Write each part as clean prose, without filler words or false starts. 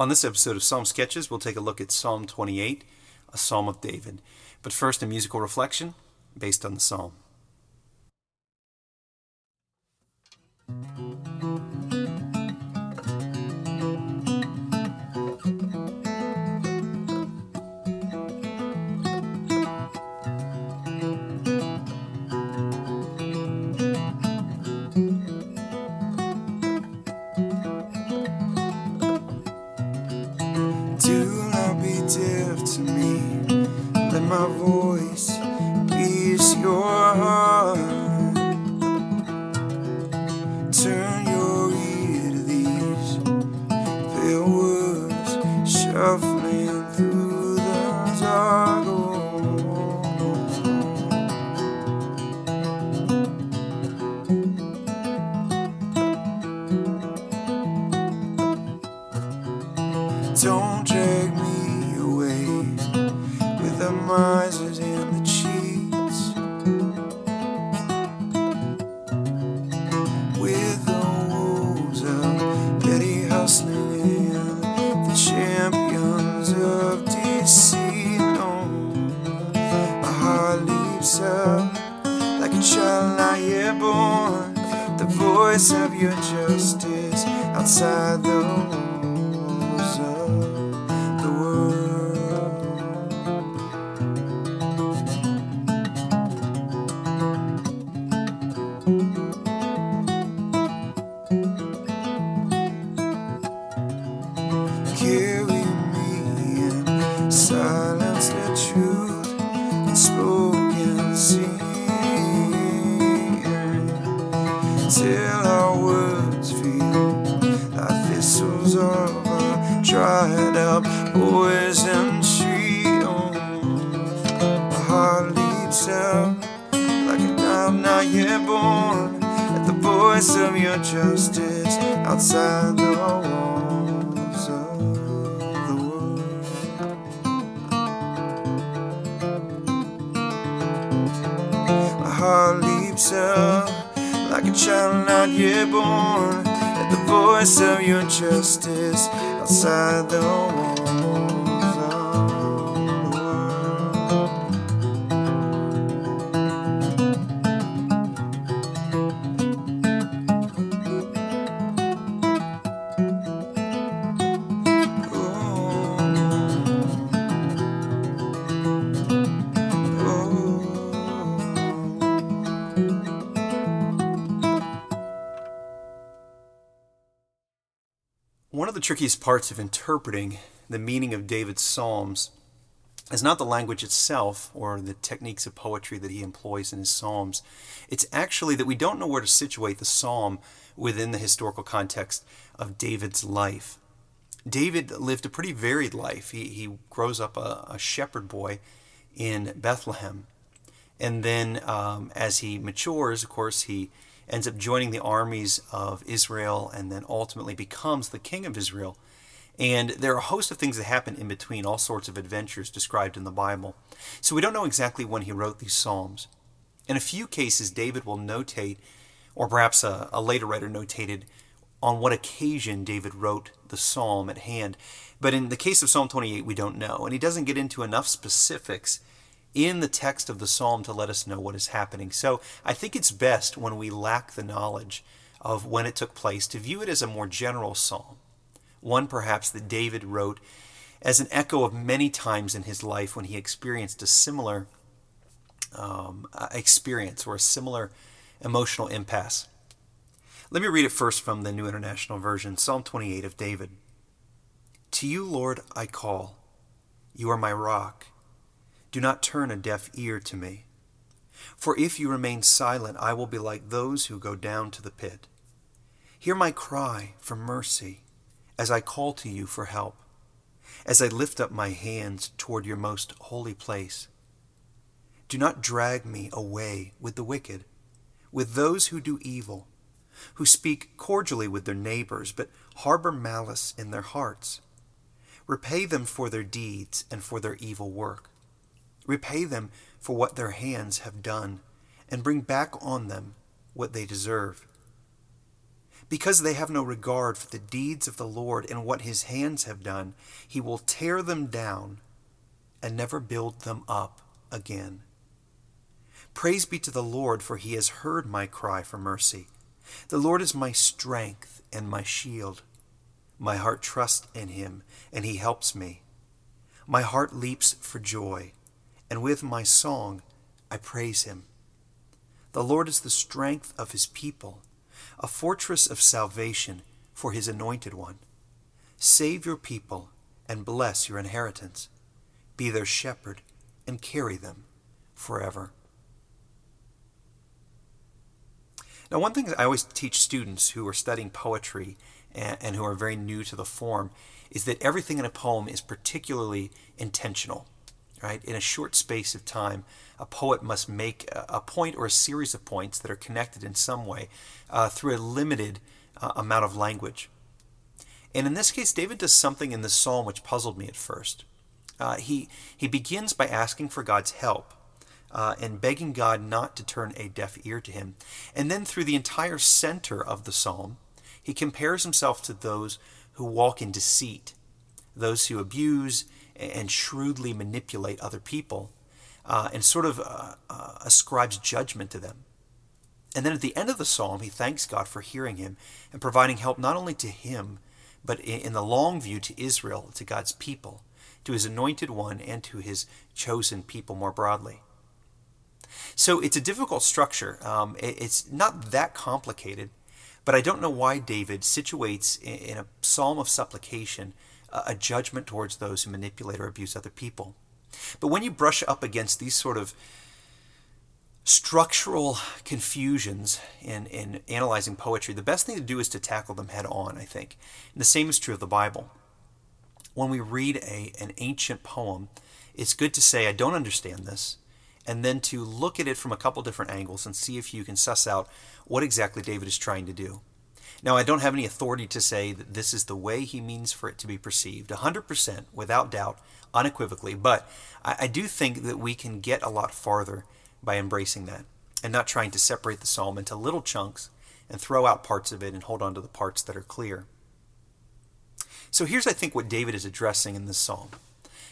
On this episode of Psalm Sketches, we'll take a look at Psalm 28, a Psalm of David. But first, a musical reflection based on the psalm. My voice pierce your heart. Turn your ear to these pale words shuffling through the dark walls. Don't drag me away. The misers and the cheats, with the wolves of petty hustling and the champions of deceit. No, my heart leaps up like a child not yet born. The voice of your justice outside the walls of the world. Silence the truth unspoken, seen till our words feel like thistles of a dried up poison tree. Oh, my heart leaps out like a child not yet born at the voice of your justice outside the walls of leaps up like a child not yet born at the voice of your justice outside the walls. One of the trickiest parts of interpreting the meaning of David's psalms is not the language itself or the techniques of poetry that he employs in his psalms. It's actually that we don't know where to situate the psalm within the historical context of David's life. David lived a pretty varied life. He grows up a shepherd boy in Bethlehem. And then as he matures, of course, he ends up joining the armies of Israel and then ultimately becomes the king of Israel. And there are a host of things that happen in between, all sorts of adventures described in the Bible. So we don't know exactly when he wrote these psalms. In a few cases, David will notate, or perhaps a later writer notated, on what occasion David wrote the psalm at hand. But in the case of Psalm 28, we don't know. And he doesn't get into enough specifics in the text of the psalm to let us know what is happening. So I think it's best, when we lack the knowledge of when it took place, to view it as a more general psalm, one perhaps that David wrote as an echo of many times in his life when he experienced a similar experience or a similar emotional impasse. Let me read it first from the New International Version, Psalm 28 of David. To you, Lord, I call. You are my rock. Do not turn a deaf ear to me. For if you remain silent, I will be like those who go down to the pit. Hear my cry for mercy as I call to you for help, as I lift up my hands toward your most holy place. Do not drag me away with the wicked, with those who do evil, who speak cordially with their neighbors, but harbor malice in their hearts. Repay them for their deeds and for their evil work. Repay them for what their hands have done, and bring back on them what they deserve. Because they have no regard for the deeds of the Lord and what his hands have done, he will tear them down and never build them up again. Praise be to the Lord, for he has heard my cry for mercy. The Lord is my strength and my shield. My heart trusts in him, and he helps me. My heart leaps for joy, and with my song I praise him. The Lord is the strength of his people, a fortress of salvation for his anointed one. Save your people and bless your inheritance. Be their shepherd and carry them forever. Now, one thing I always teach students who are studying poetry and who are very new to the form is that everything in a poem is particularly intentional. Right? In a short space of time, a poet must make a point or a series of points that are connected in some way through a limited amount of language. And in this case, David does something in this psalm which puzzled me at first. He begins by asking for God's help and begging God not to turn a deaf ear to him. And then through the entire center of the psalm, he compares himself to those who walk in deceit, those who abuse and shrewdly manipulate other people, and sort of ascribes judgment to them. And then at the end of the psalm, he thanks God for hearing him and providing help not only to him, but in the long view to Israel, to God's people, to his anointed one, and to his chosen people more broadly. So it's a difficult structure. It's not that complicated, but I don't know why David situates in a psalm of supplication a judgment towards those who manipulate or abuse other people. But when you brush up against these sort of structural confusions in analyzing poetry, the best thing to do is to tackle them head on, I think. And the same is true of the Bible. When we read an ancient poem, it's good to say, I don't understand this, and then to look at it from a couple different angles and see if you can suss out what exactly David is trying to do. Now, I don't have any authority to say that this is the way he means for it to be perceived, 100%, without doubt, unequivocally, but I do think that we can get a lot farther by embracing that and not trying to separate the psalm into little chunks and throw out parts of it and hold on to the parts that are clear. So here's, I think, what David is addressing in this psalm.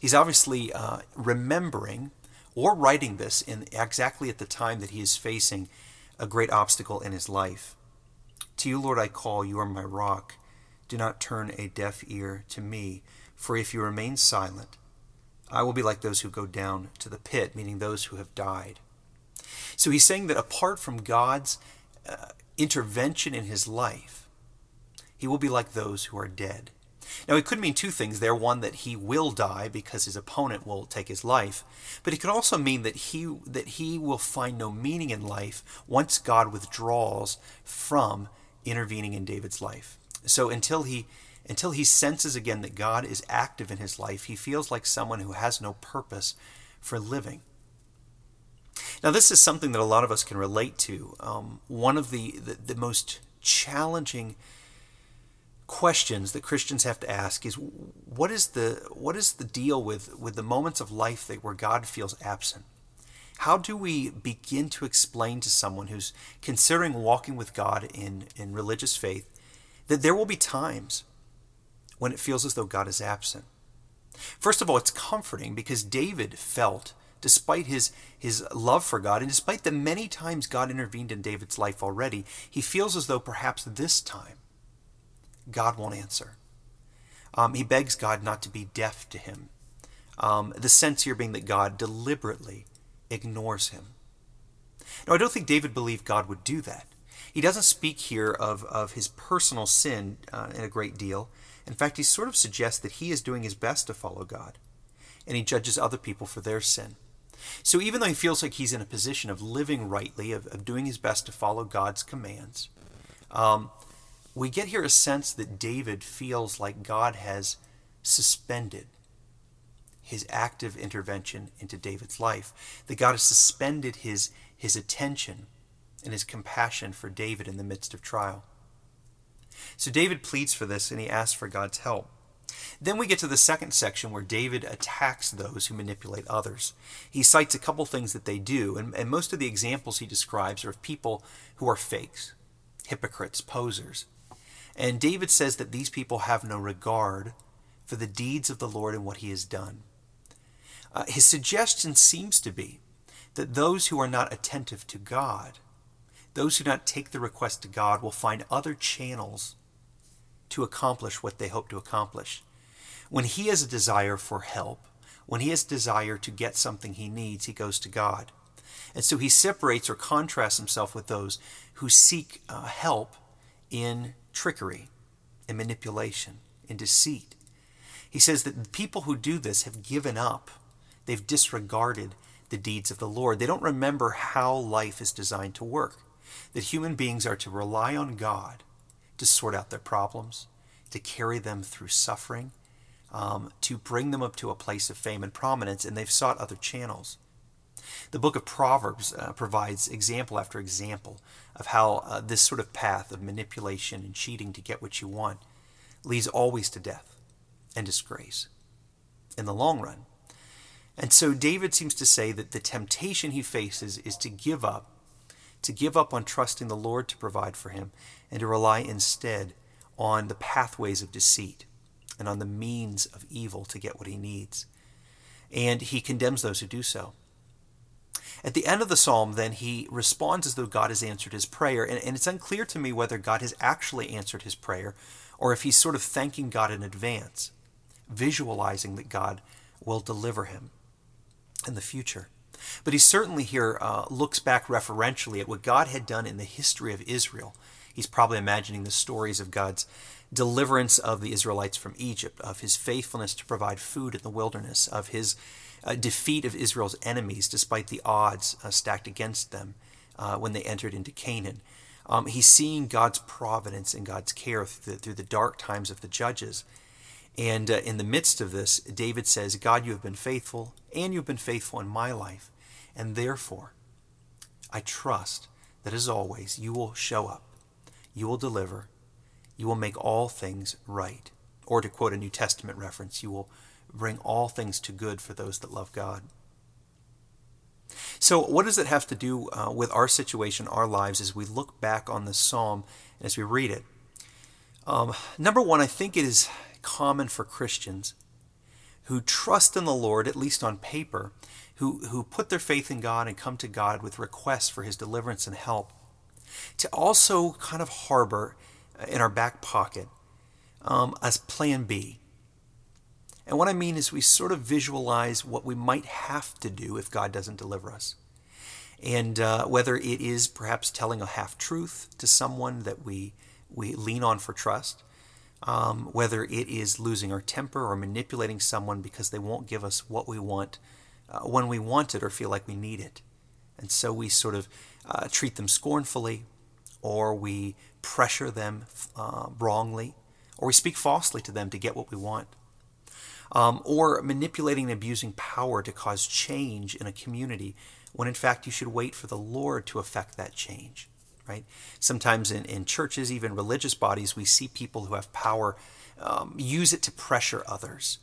He's obviously remembering or writing this in exactly at the time that he is facing a great obstacle in his life. To you, Lord, I call, you are my rock. Do not turn a deaf ear to me, for if you remain silent, I will be like those who go down to the pit, meaning those who have died. So he's saying that apart from God's intervention in his life, he will be like those who are dead. Now, it could mean two things there. One, that he will die because his opponent will take his life. But it could also mean that he will find no meaning in life once God withdraws from intervening in David's life. So until he senses again that God is active in his life, he feels like someone who has no purpose for living. Now, this is something that a lot of us can relate to. One of the most challenging questions that Christians have to ask is, what is the deal with the moments of life where God feels absent? How do we begin to explain to someone who's considering walking with God in religious faith that there will be times when it feels as though God is absent? First of all, it's comforting because David felt, despite his love for God and despite the many times God intervened in David's life already, he feels as though perhaps this time God won't answer. He begs God not to be deaf to him. The sense here being that God deliberately ignores him. Now, I don't think David believed God would do that. He doesn't speak here of his personal sin in a great deal. In fact, he sort of suggests that he is doing his best to follow God, and he judges other people for their sin. So even though he feels like he's in a position of living rightly, of doing his best to follow God's commands, we get here a sense that David feels like God has suspended his active intervention into David's life, that God has suspended his attention and his compassion for David in the midst of trial. So David pleads for this, and he asks for God's help. Then we get to the second section where David attacks those who manipulate others. He cites a couple things that they do, and most of the examples he describes are of people who are fakes, hypocrites, posers, And David says that these people have no regard for the deeds of the Lord and what he has done. His suggestion seems to be that those who are not attentive to God, those who do not take the request to God, will find other channels to accomplish what they hope to accomplish. When he has a desire for help, when he has a desire to get something he needs, he goes to God. And so he separates or contrasts himself with those who seek help in trickery, in manipulation, in deceit. He says that the people who do this have given up. They've disregarded the deeds of the Lord. They don't remember how life is designed to work, that human beings are to rely on God to sort out their problems, to carry them through suffering, to bring them up to a place of fame and prominence, and they've sought other channels. The book of Proverbs provides example after example of how this sort of path of manipulation and cheating to get what you want leads always to death and disgrace in the long run. And so David seems to say that the temptation he faces is to give up on trusting the Lord to provide for him, and to rely instead on the pathways of deceit and on the means of evil to get what he needs. And he condemns those who do so. At the end of the psalm, then, he responds as though God has answered his prayer. And it's unclear to me whether God has actually answered his prayer or if he's sort of thanking God in advance, visualizing that God will deliver him in the future. But he certainly here looks back referentially at what God had done in the history of Israel. He's probably imagining the stories of God's deliverance of the Israelites from Egypt, of his faithfulness to provide food in the wilderness, of his defeat of Israel's enemies despite the odds stacked against them when they entered into Canaan. He's seeing God's providence and God's care through the dark times of the judges. And in the midst of this, David says, God, you have been faithful, and you've been faithful in my life. And therefore, I trust that as always, you will show up, you will deliver, you will make all things right. Or to quote a New Testament reference, you will bring all things to good for those that love God. So what does it have to do with our situation, our lives, as we look back on this psalm and as we read it? Number one, I think it is common for Christians who trust in the Lord, at least on paper, who put their faith in God and come to God with requests for his deliverance and help, to also kind of harbor in our back pocket as plan B. And what I mean is we sort of visualize what we might have to do if God doesn't deliver us. And whether it is perhaps telling a half-truth to someone that we lean on for trust, whether it is losing our temper or manipulating someone because they won't give us what we want when we want it or feel like we need it. And so we sort of treat them scornfully, or we pressure them wrongly, or we speak falsely to them to get what we want. Or manipulating and abusing power to cause change in a community when in fact you should wait for the Lord to effect that change, right? Sometimes in churches, even religious bodies, we see people who have power use it to pressure others.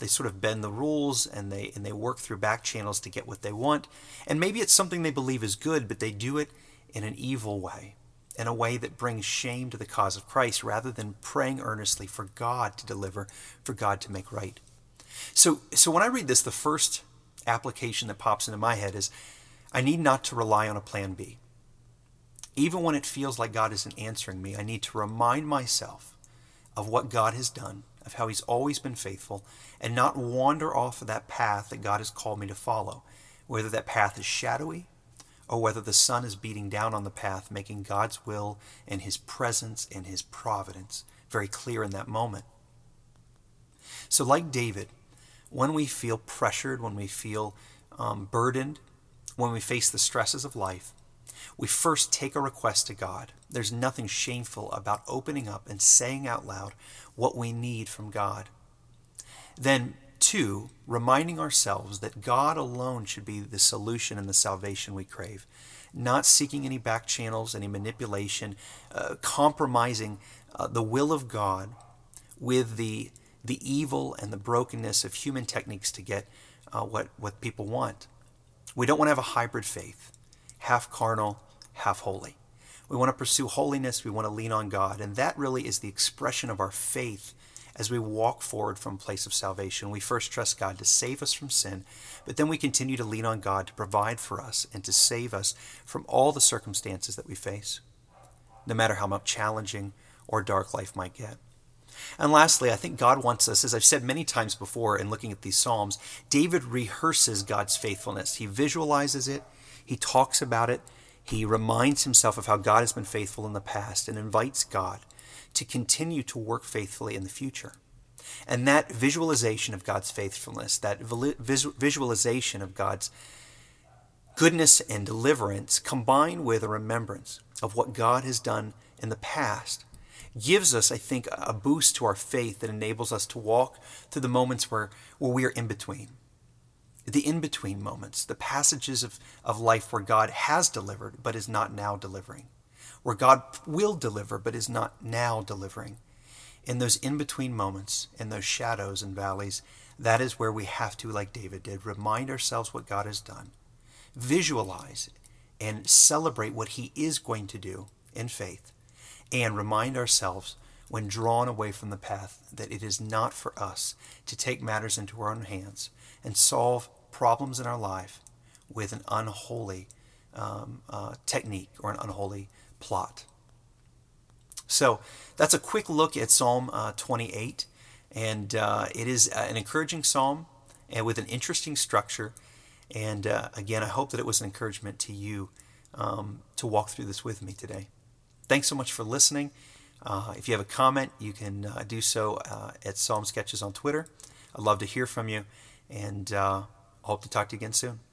They sort of bend the rules and they work through back channels to get what they want. And maybe it's something they believe is good, but they do it in an evil way, in a way that brings shame to the cause of Christ, rather than praying earnestly for God to deliver, for God to make right. So when I read this, the first application that pops into my head is, I need not to rely on a plan B. Even when it feels like God isn't answering me, I need to remind myself of what God has done, of how he's always been faithful, and not wander off of that path that God has called me to follow, whether that path is shadowy, or whether the sun is beating down on the path, making God's will and his presence and his providence very clear in that moment. So like David, when we feel pressured, when we feel burdened, when we face the stresses of life, we first take a request to God. There's nothing shameful about opening up and saying out loud what we need from God. Then, two, reminding ourselves that God alone should be the solution and the salvation we crave, not seeking any back channels, any manipulation, compromising the will of God with the evil and the brokenness of human techniques to get what people want. We don't want to have a hybrid faith, half carnal, half holy. We want to pursue holiness. We want to lean on God. And that really is the expression of our faith as we walk forward from a place of salvation. We first trust God to save us from sin, but then we continue to lean on God to provide for us and to save us from all the circumstances that we face, no matter how much challenging or dark life might get. And lastly, I think God wants us, as I've said many times before in looking at these Psalms, David rehearses God's faithfulness. He visualizes it, he talks about it, he reminds himself of how God has been faithful in the past and invites God to continue to work faithfully in the future. And that visualization of God's faithfulness, that visualization of God's goodness and deliverance, combined with a remembrance of what God has done in the past, gives us, I think, a boost to our faith that enables us to walk through the moments where we are in between. The in-between moments, the passages of life where God has delivered but is not now delivering, where God will deliver but is not now delivering. In those in-between moments, in those shadows and valleys, that is where we have to, like David did, remind ourselves what God has done, visualize and celebrate what he is going to do in faith, and remind ourselves when drawn away from the path that it is not for us to take matters into our own hands and solve problems in our life with an unholy technique or an unholy plot. So that's a quick look at Psalm 28, and it is an encouraging psalm and with an interesting structure. And again, I hope that it was an encouragement to you to walk through this with me today. Thanks so much for listening. If you have a comment, you can do so at Psalm Sketches on Twitter. I'd love to hear from you, and I hope to talk to you again soon.